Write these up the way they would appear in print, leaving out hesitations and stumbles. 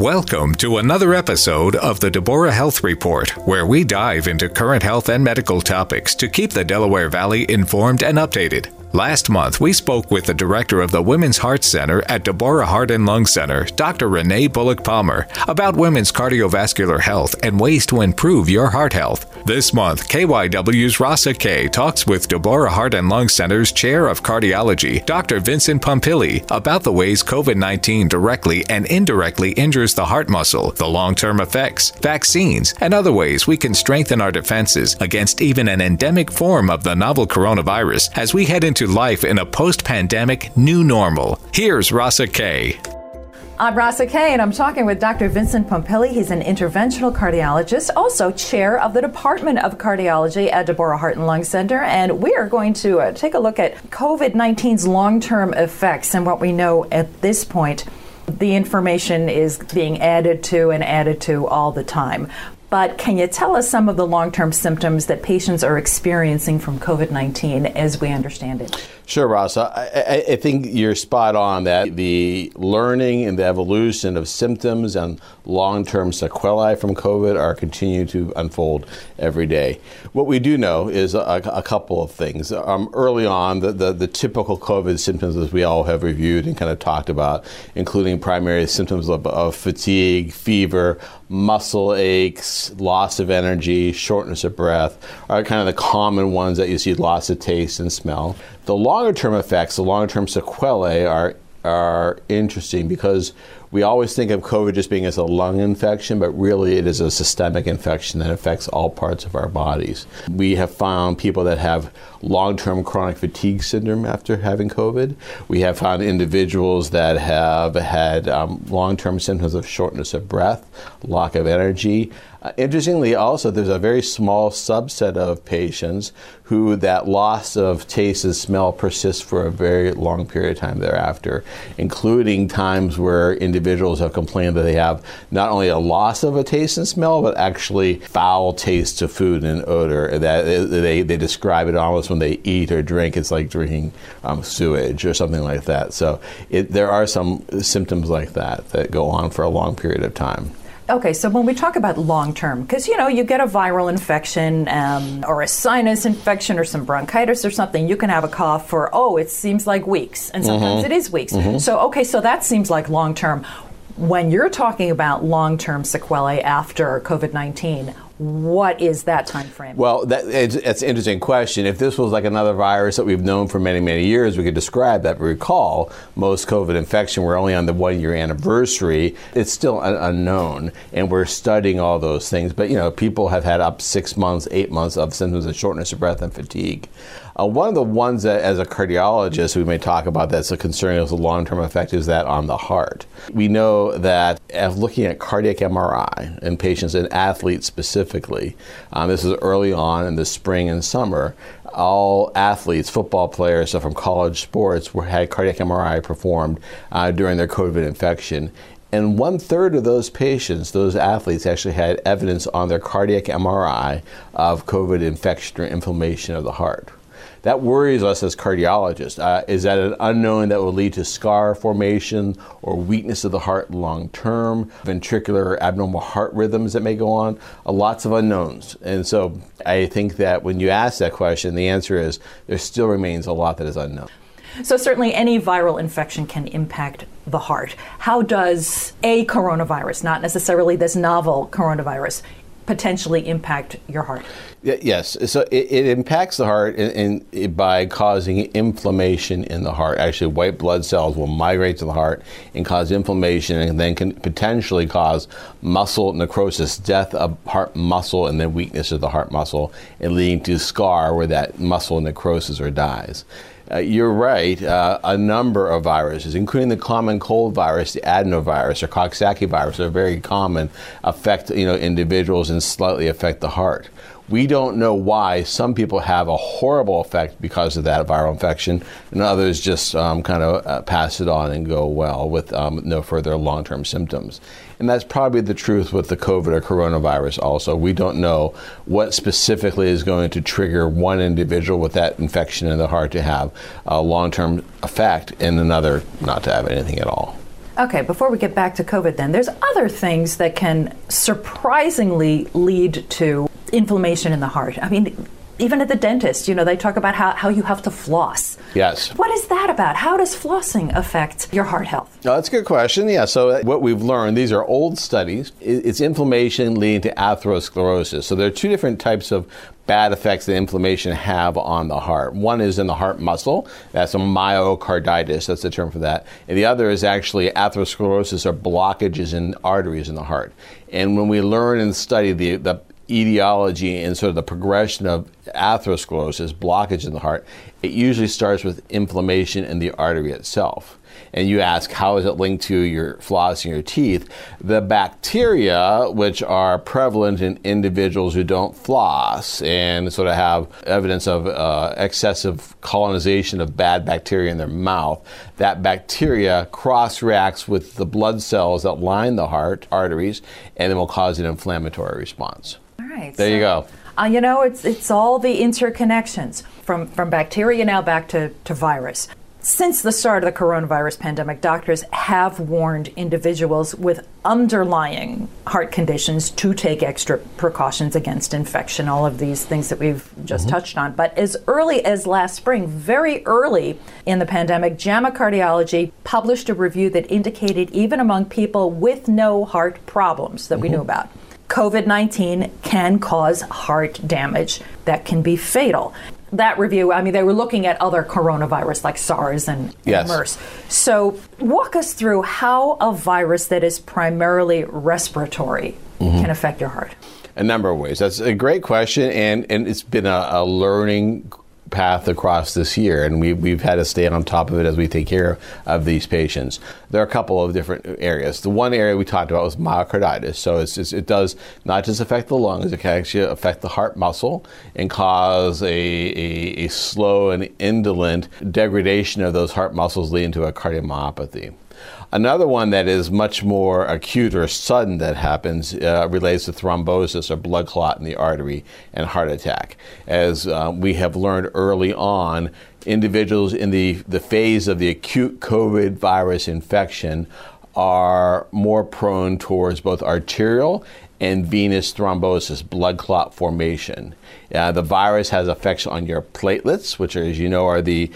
Welcome to another episode of the Deborah Health Report, where we dive into current health and medical topics to keep the Delaware Valley informed and updated. Last month, we spoke with the director of the Women's Heart Center at Deborah Heart and Lung Center, Dr. Renee Bullock-Palmer, about women's cardiovascular health and ways to improve your heart health. This month, KYW's Rasa Kay talks with Deborah Heart and Lung Center's Chair of Cardiology, Dr. Vincent Pompili, about the ways COVID-19 directly and indirectly injures the heart muscle, the long-term effects, vaccines, and other ways we can strengthen our defenses against even an endemic form of the novel coronavirus as we head into life in a post-pandemic new normal. Here's Rasa Kay. I'm Rasa Kay, and I'm talking with Dr. Vincent Pompili. He's an interventional cardiologist, also chair of the Department of Cardiology at Deborah Heart and Lung Center. And we are going to take a look at COVID-19's long-term effects and what we know at this point. The information is being added to and added to all the time. But can you tell us some of the long-term symptoms that patients are experiencing from COVID-19 as we understand it? Sure, Rasa. I think you're spot on that the learning and the evolution of symptoms and long-term sequelae from COVID are continuing to unfold every day. What we do know is a couple of things. Early on, the typical COVID symptoms as we all have reviewed and kind of talked about, including primary symptoms of fatigue, fever, muscle aches, loss of energy, shortness of breath, are kind of the common ones that you see, loss of taste and smell. The longer-term effects, the longer-term sequelae are interesting because we always think of COVID just being as a lung infection, but really it is a systemic infection that affects all parts of our bodies. We have found people that have long-term chronic fatigue syndrome after having COVID. We have found individuals that have had long-term symptoms of shortness of breath, lack of energy. Interestingly, also, there's a very small subset of patients who that loss of taste and smell persists for a very long period of time thereafter, including times where individuals have complained that they have not only a loss of a taste and smell, but actually foul taste to food and odor. That they describe it almost when they eat or drink, it's like drinking sewage or something like that. So there are some symptoms like that go on for a long period of time. Okay, so when we talk about long-term, because, you know, you get a viral infection or a sinus infection or some bronchitis or something, you can have a cough for, it seems like weeks, and sometimes it is weeks. So, so that seems like long-term. When you're talking about long-term sequelae after COVID-19, what is that time frame? Well, it's an interesting question. If this was like another virus that we've known for many, many years, we could describe that. But recall, most COVID infection, we're only on the one-year anniversary. It's still unknown, and we're studying all those things. But, you know, people have had up 6 months, 8 months of symptoms of shortness of breath and fatigue. One of the ones that, as a cardiologist, we may talk about that's a concern as a long-term effect is that on the heart. We know that as looking at cardiac MRI in patients and athletes specifically, this is early on in the spring and summer, all athletes, football players, so from college sports, had cardiac MRI performed during their COVID infection. And 1/3 of those patients, those athletes, actually had evidence on their cardiac MRI of COVID infection or inflammation of the heart. That worries us as cardiologists. Is that an unknown that will lead to scar formation or weakness of the heart long-term, ventricular abnormal heart rhythms that may go on? Lots of unknowns. And so I think that when you ask that question, the answer is there still remains a lot that is unknown. So certainly any viral infection can impact the heart. How does a coronavirus, not necessarily this novel coronavirus, potentially impact your heart? Yes, so it impacts the heart in by causing inflammation in the heart. Actually, white blood cells will migrate to the heart and cause inflammation and then can potentially cause muscle necrosis, death of heart muscle, and then weakness of the heart muscle, and leading to scar where that muscle necroses or dies. You're right, a number of viruses, including the common cold virus, the adenovirus or Coxsackie virus, are very common, affect individuals and slightly affect the heart. We don't know why some people have a horrible effect because of that viral infection, and others just pass it on and go well with no further long-term symptoms. And that's probably the truth with the COVID or coronavirus also. We don't know what specifically is going to trigger one individual with that infection in the heart to have a long-term effect and another not to have anything at all. Okay, before we get back to COVID then, there's other things that can surprisingly lead to inflammation in the heart. I mean, even at the dentist, you know, they talk about how you have to floss. Yes. What is that about? How does flossing affect your heart health? No, that's a good question. Yeah, so what we've learned, these are old studies, it's inflammation leading to atherosclerosis. So there are two different types of bad effects that inflammation have on the heart. One is in the heart muscle. That's a myocarditis. That's the term for that. And the other is actually atherosclerosis or blockages in arteries in the heart. And when we learn and study the etiology and sort of the progression of atherosclerosis, blockage in the heart, it usually starts with inflammation in the artery itself. And you ask, how is it linked to your flossing your teeth? The bacteria, which are prevalent in individuals who don't floss and sort of have evidence of excessive colonization of bad bacteria in their mouth, that bacteria cross-reacts with the blood cells that line the heart arteries and it will cause an inflammatory response. All right. There you go. You know, it's all the interconnections from bacteria now back to virus. Since the start of the coronavirus pandemic, doctors have warned individuals with underlying heart conditions to take extra precautions against infection, all of these things that we've just touched on. But as early as last spring, very early in the pandemic, JAMA Cardiology published a review that indicated even among people with no heart problems that we knew about, COVID-19 can cause heart damage that can be fatal. That review, I mean, they were looking at other coronavirus like SARS and MERS. So walk us through how a virus that is primarily respiratory can affect your heart. A number of ways. That's a great question, and it's been a learning path across this year, and we've had to stay on top of it as we take care of these patients. There are a couple of different areas. The one area we talked about was myocarditis. So it does not just affect the lungs, it can actually affect the heart muscle and cause a slow and indolent degradation of those heart muscles leading to a cardiomyopathy. Another one that is much more acute or sudden that happens relates to thrombosis or blood clot in the artery and heart attack. As we have learned early on, individuals in the phase of the acute COVID virus infection are more prone towards both arterial and venous thrombosis, blood clot formation. The virus has effects on your platelets, which are, as you know, are the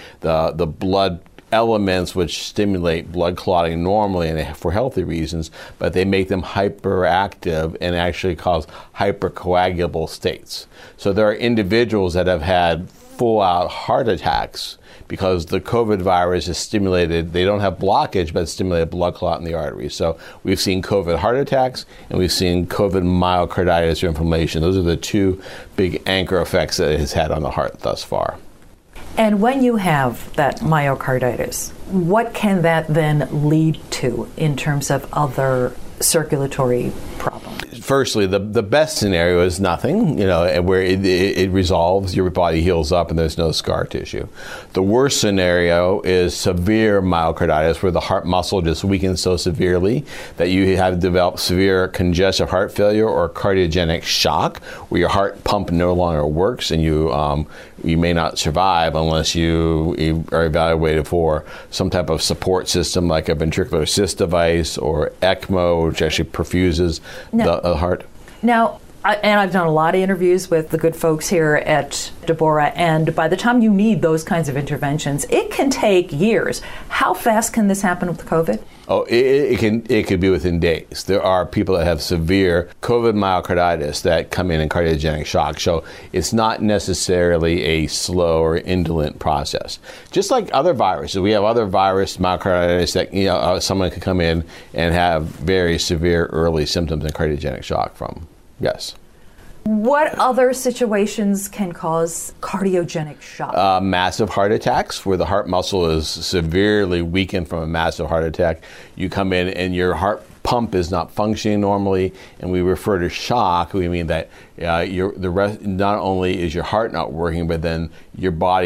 blood elements which stimulate blood clotting normally and for healthy reasons, but they make them hyperactive and actually cause hypercoagulable states. So there are individuals that have had full-out heart attacks because the COVID virus is stimulated. They don't have blockage, but it's stimulated blood clot in the arteries. So we've seen COVID heart attacks and we've seen COVID myocarditis or inflammation. Those are the two big anchor effects that it has had on the heart thus far. And when you have that myocarditis, what can that then lead to in terms of other circulatory problems? Firstly, the best scenario is nothing, you know, where it resolves, your body heals up and there's no scar tissue. The worst scenario is severe myocarditis where the heart muscle just weakens so severely that you have developed severe congestive heart failure or cardiogenic shock where your heart pump no longer works and you may not survive unless you are evaluated for some type of support system like a ventricular assist device or ECMO, which actually perfuses the heart. Now, I've done a lot of interviews with the good folks here at Deborah, and by the time you need those kinds of interventions, it can take years. How fast can this happen with COVID? Oh, it could be within days. There are people that have severe COVID myocarditis that come in cardiogenic shock. So it's not necessarily a slow or indolent process. Just like other viruses, we have other virus myocarditis that someone could come in and have very severe early symptoms and cardiogenic shock from. Yes. What other situations can cause cardiogenic shock? Massive heart attacks, where the heart muscle is severely weakened from a massive heart attack. You come in and your heart pump is not functioning normally, and we refer to shock. We mean that not only is your heart not working, but then your heart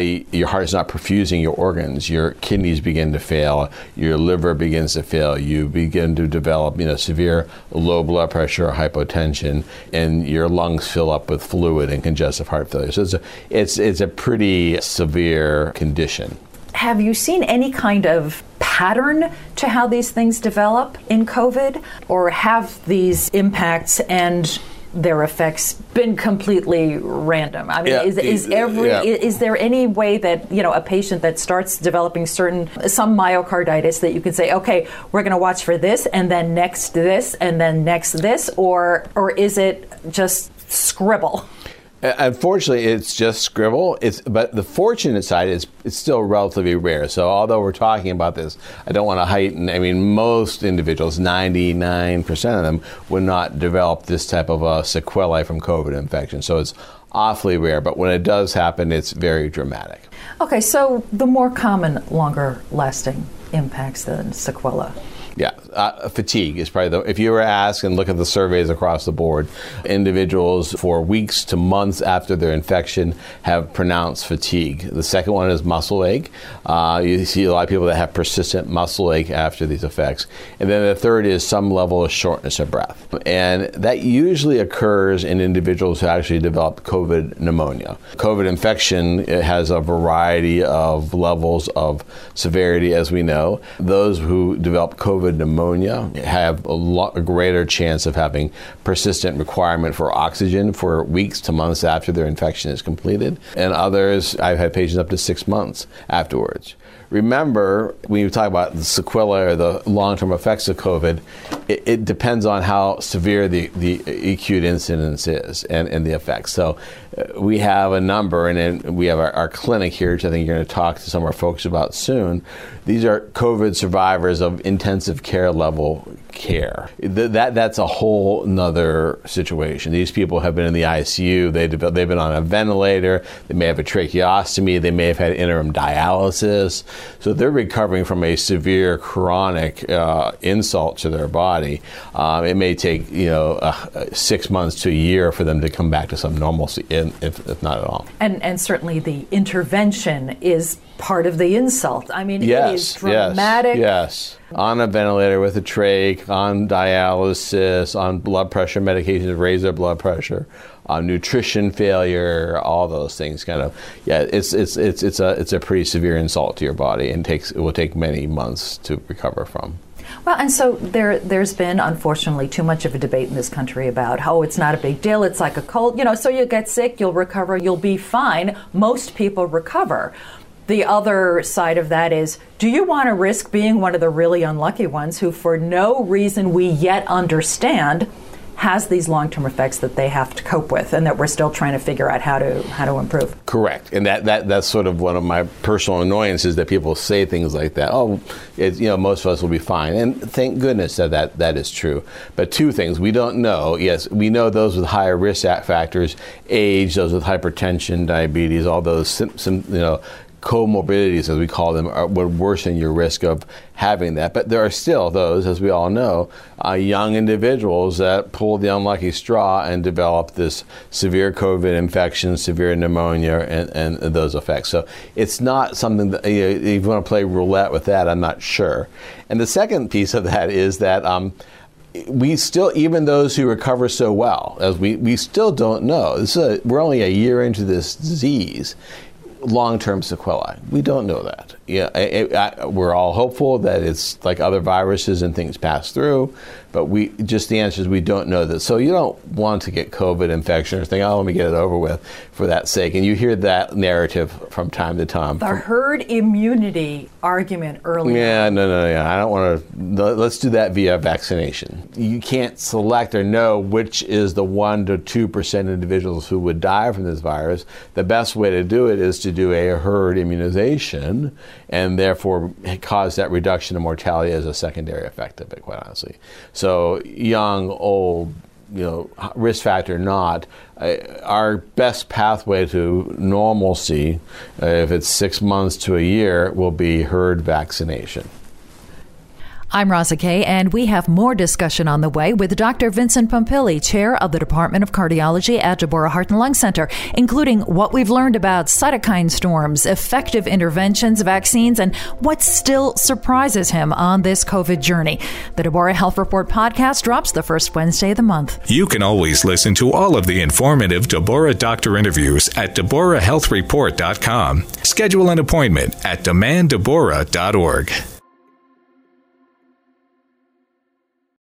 is not perfusing your organs. Your kidneys begin to fail. Your liver begins to fail. You begin to develop, severe low blood pressure or hypotension, and your lungs fill up with fluid and congestive heart failure. So it's a pretty severe condition. Have you seen any kind of pattern to how these things develop in COVID? Or have these impacts and their effects been completely random? I mean, is there any way that, you know, a patient that starts developing some myocarditis that you can say, okay, we're going to watch for this and then next this and then next this, or is it just scribble? Unfortunately, it's just scribble. But the fortunate side is it's still relatively rare. So although we're talking about this, I don't want to heighten. I mean, most individuals, 99% of them, would not develop this type of sequelae from COVID infection. So it's awfully rare. But when it does happen, it's very dramatic. Okay, so the more common, longer lasting impacts than sequelae. Yeah, fatigue is probably if you were asked and look at the surveys across the board, individuals for weeks to months after their infection have pronounced fatigue. The second one is muscle ache. You see a lot of people that have persistent muscle ache after these effects. And then the third is some level of shortness of breath. And that usually occurs in individuals who actually develop COVID pneumonia. COVID infection, it has a variety of levels of severity, as we know. Those who develop COVID pneumonia have a greater chance of having persistent requirement for oxygen for weeks to months after their infection is completed. And others, I've had patients up to 6 months afterwards. Remember, when you talk about the sequelae or the long-term effects of COVID, it depends on how severe the acute incidence is and the effects. So we have a number, and then we have our clinic here, which I think you're going to talk to some of our folks about soon. These are COVID survivors of intensive care level care. That's a whole nother situation. These people have been in the ICU. They've been on a ventilator. They may have a tracheostomy. They may have had interim dialysis. So they're recovering from a severe chronic insult to their body. It may take 6 months to a year for them to come back to some normalcy, if not at all. And certainly the intervention is part of the insult. I mean, yes, it is dramatic. Yes. On a ventilator with a trach, on dialysis, on blood pressure medications to raise their blood pressure, on nutrition failure, all those things it's a pretty severe insult to your body, and it will take many months to recover from. Well, and so there's been, unfortunately, too much of a debate in this country about how it's not a big deal, it's like a cold, so you get sick, you'll recover, you'll be fine. Most people recover. The other side of that is, do you want to risk being one of the really unlucky ones who, for no reason we yet understand, has these long-term effects that they have to cope with and that we're still trying to figure out how to improve? Correct. And that's sort of one of my personal annoyances, that people say things like that. Oh, most of us will be fine. And thank goodness that is true. But two things we don't know. Yes, we know those with higher risk factors, age, those with hypertension, diabetes, all those symptoms, comorbidities, as we call them, would worsen your risk of having that. But there are still those, as we all know, young individuals that pull the unlucky straw and develop this severe COVID infection, severe pneumonia, and those effects. So it's not something that if you want to play roulette with that, I'm not sure. And the second piece of that is that we still, even those who recover so well, as we still don't know. We're only a year into this disease. Long-term sequelae. We don't know that. Yeah, we're all hopeful that it's like other viruses and things pass through, but the answer is we don't know that. So you don't want to get COVID infection or think, let me get it over with for that sake. And you hear that narrative from time to time. The herd immunity argument earlier. Yeah, no. I don't want to. Let's do that via vaccination. You can't select or know which is the 1 to 2% individuals who would die from this virus. The best way to do it is to do a herd immunization, and therefore cause that reduction in mortality as a secondary effect of it, quite honestly. So young, old, risk factor not, our best pathway to normalcy, if it's 6 months to a year, will be herd vaccination. I'm Rasa Kay, and we have more discussion on the way with Dr. Vincent Pompili, chair of the Department of Cardiology at Deborah Heart and Lung Center, including what we've learned about cytokine storms, effective interventions, vaccines, and what still surprises him on this COVID journey. The Deborah Health Report podcast drops the first Wednesday of the month. You can always listen to all of the informative Deborah doctor interviews at DeborahHealthReport.com. Schedule an appointment at DemandDebora.org.